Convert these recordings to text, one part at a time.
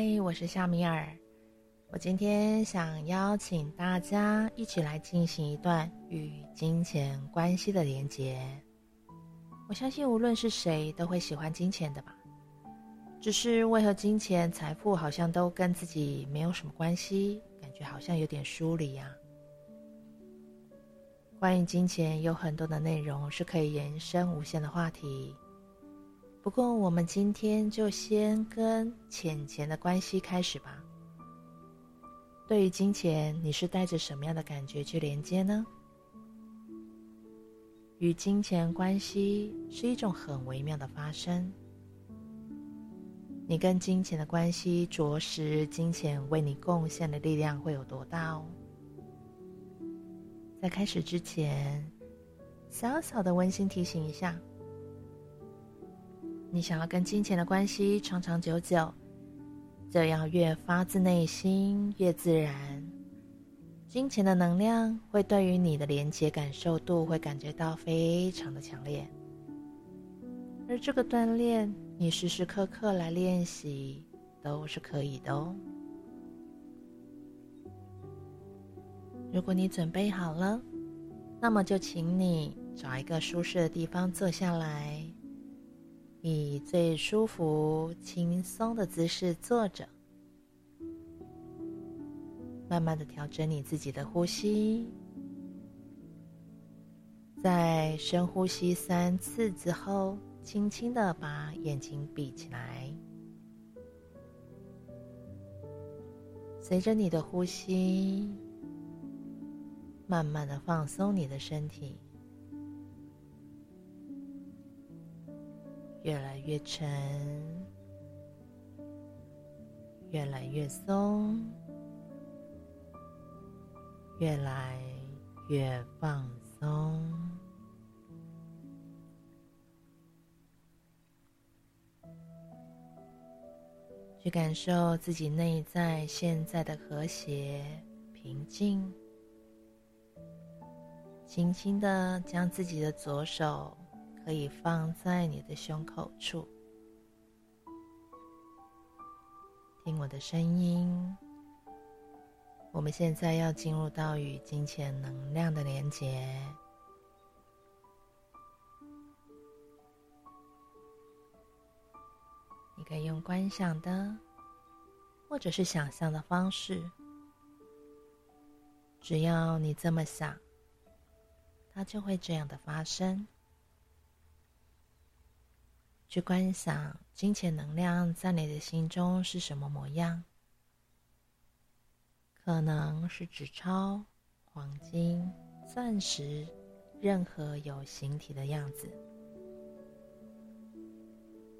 嗨，我是夏米尔，我今天想邀请大家一起来进行一段与金钱关系的连结。我相信无论是谁都会喜欢金钱的吧，只是为何金钱、财富好像都跟自己没有什么关系，感觉好像有点疏离啊。关于金钱有很多的内容是可以延伸无限的话题，不过我们今天就先跟钱的关系开始吧。对于金钱，你是带着什么样的感觉去连接呢？与金钱关系是一种很微妙的发生，你跟金钱的关系着实金钱为你贡献的力量会有多大哦。在开始之前，小小的温馨提醒一下，你想要跟金钱的关系长长久久，就要越发自内心越自然。金钱的能量会对于你的连接感受度会感觉到非常的强烈，而这个锻炼你时时刻刻来练习都是可以的哦。如果你准备好了，那么就请你找一个舒适的地方坐下来，以最舒服轻松的姿势坐着，慢慢的调整你自己的呼吸。在深呼吸3次之后，轻轻的把眼睛闭起来，随着你的呼吸慢慢的放松你的身体，越来越沉，越来越松，越来越放松。去感受自己内在现在的和谐、平静。轻轻的将自己的左手可以放在你的胸口处，听我的声音。我们现在要进入到与金钱能量的连结，你可以用观想的或者是想象的方式，只要你这么想，它就会这样的发生。去观想金钱能量在你的心中是什么模样，可能是纸钞、黄金、钻石，任何有形体的样子，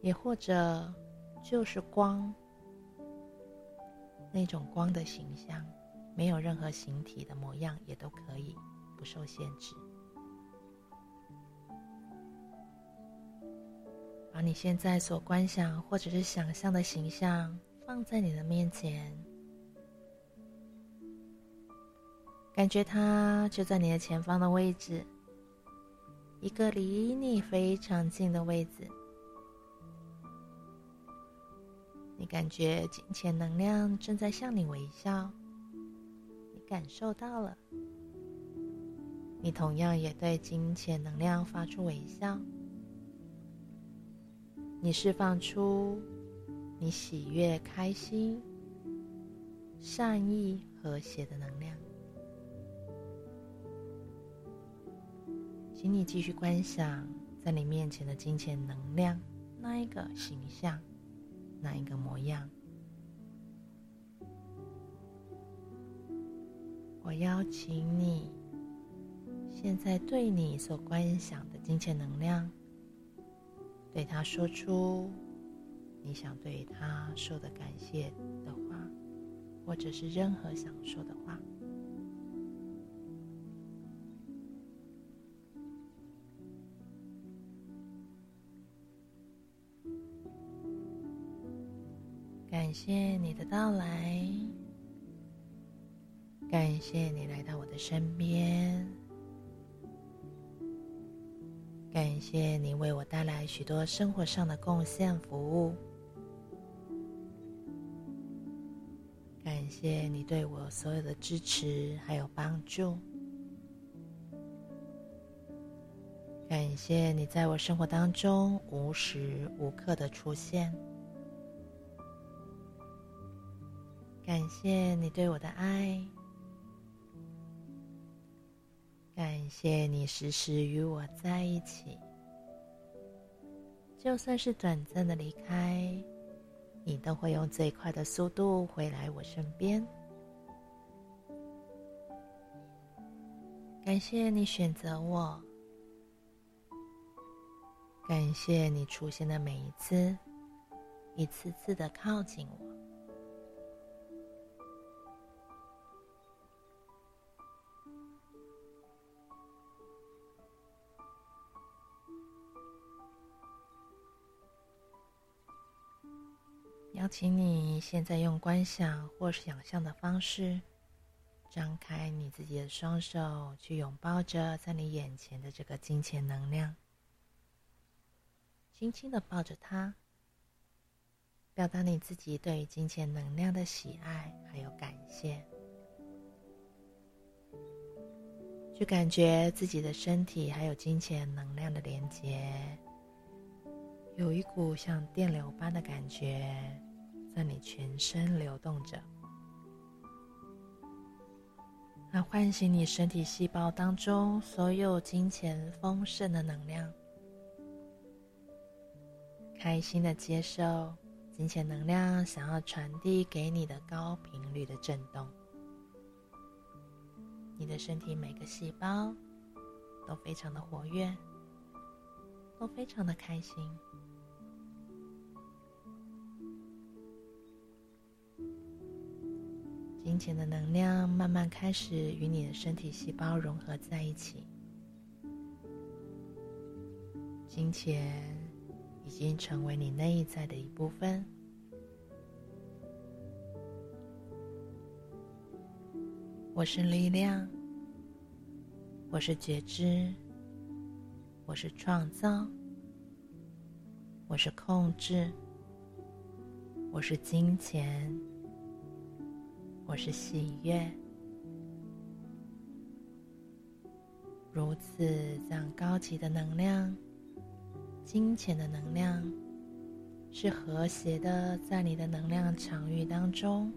也或者就是光，那种光的形象，没有任何形体的模样也都可以，不受限制。把你现在所观想或者是想象的形象放在你的面前，感觉它就在你的前方的位置，一个离你非常近的位置。你感觉金钱能量正在向你微笑，你感受到了，你同样也对金钱能量发出微笑。你释放出你喜悦、开心、善意、和谐的能量。请你继续观想在你面前的金钱能量，那一个形象，那一个模样。我邀请你现在对你所观想的金钱能量，对他说出你想对他说的感谢的话，或者是任何想说的话。感谢你的到来，感谢你来到我的身边，感谢你为我带来许多生活上的贡献服务，谢你对我所有的支持还有帮助，感谢你在我生活当中无时无刻的出现，感谢你对我的爱，感谢你时时与我在一起，就算是短暂的离开，你都会用最快的速度回来我身边。感谢你选择我，感谢你出现的每一次，一次次的靠近我。邀请你现在用观想或想象的方式，张开你自己的双手，去拥抱着在你眼前的这个金钱能量，轻轻的抱着它，表达你自己对于金钱能量的喜爱还有感谢。去感觉自己的身体还有金钱能量的连接，有一股像电流般的感觉在你全身流动着，它唤醒你身体细胞当中所有金钱丰盛的能量，开心的接受金钱能量想要传递给你的高频率的震动。你的身体每个细胞都非常的活跃，都非常的开心。金钱的能量慢慢开始与你的身体细胞融合在一起，金钱已经成为你内在的一部分。我是力量，我是觉知，我是创造，我是控制，我是金钱，我是喜悦。如此这样高级的能量，金钱的能量，是和谐的在你的能量场域当中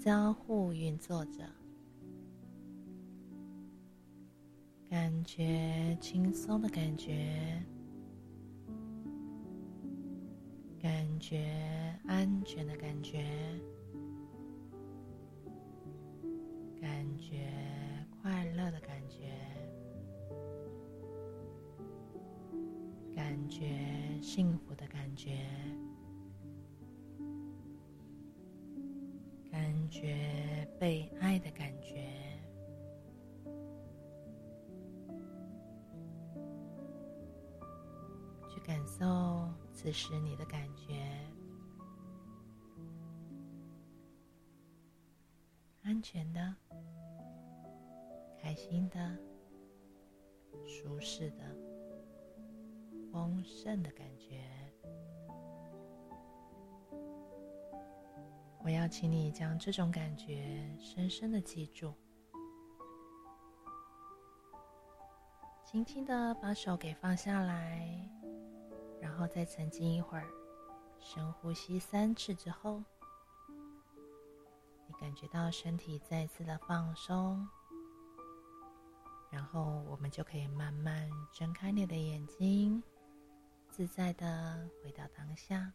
交互运作着，感觉轻松的感觉，感觉安全的感觉，感觉快乐的感觉，感觉幸福的感觉，感觉被爱的感觉。去感受此时你的感觉，安全的，开心的，舒适的，丰盛的感觉。我要请你将这种感觉深深的记住，轻轻的把手给放下来，然后再沉浸一会儿，深呼吸3次之后，你感觉到身体再次的放松，然后我们就可以慢慢睁开你的眼睛，自在的回到当下。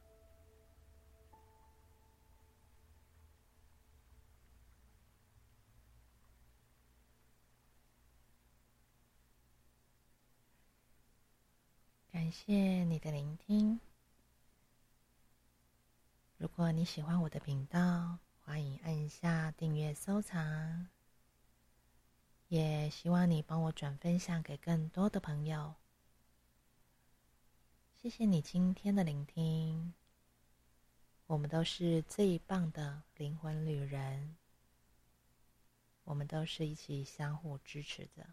感谢你的聆听。如果你喜欢我的频道，欢迎按下订阅收藏，也希望你帮我转分享给更多的朋友。谢谢你今天的聆听，我们都是最棒的灵魂旅人，我们都是一起相互支持的。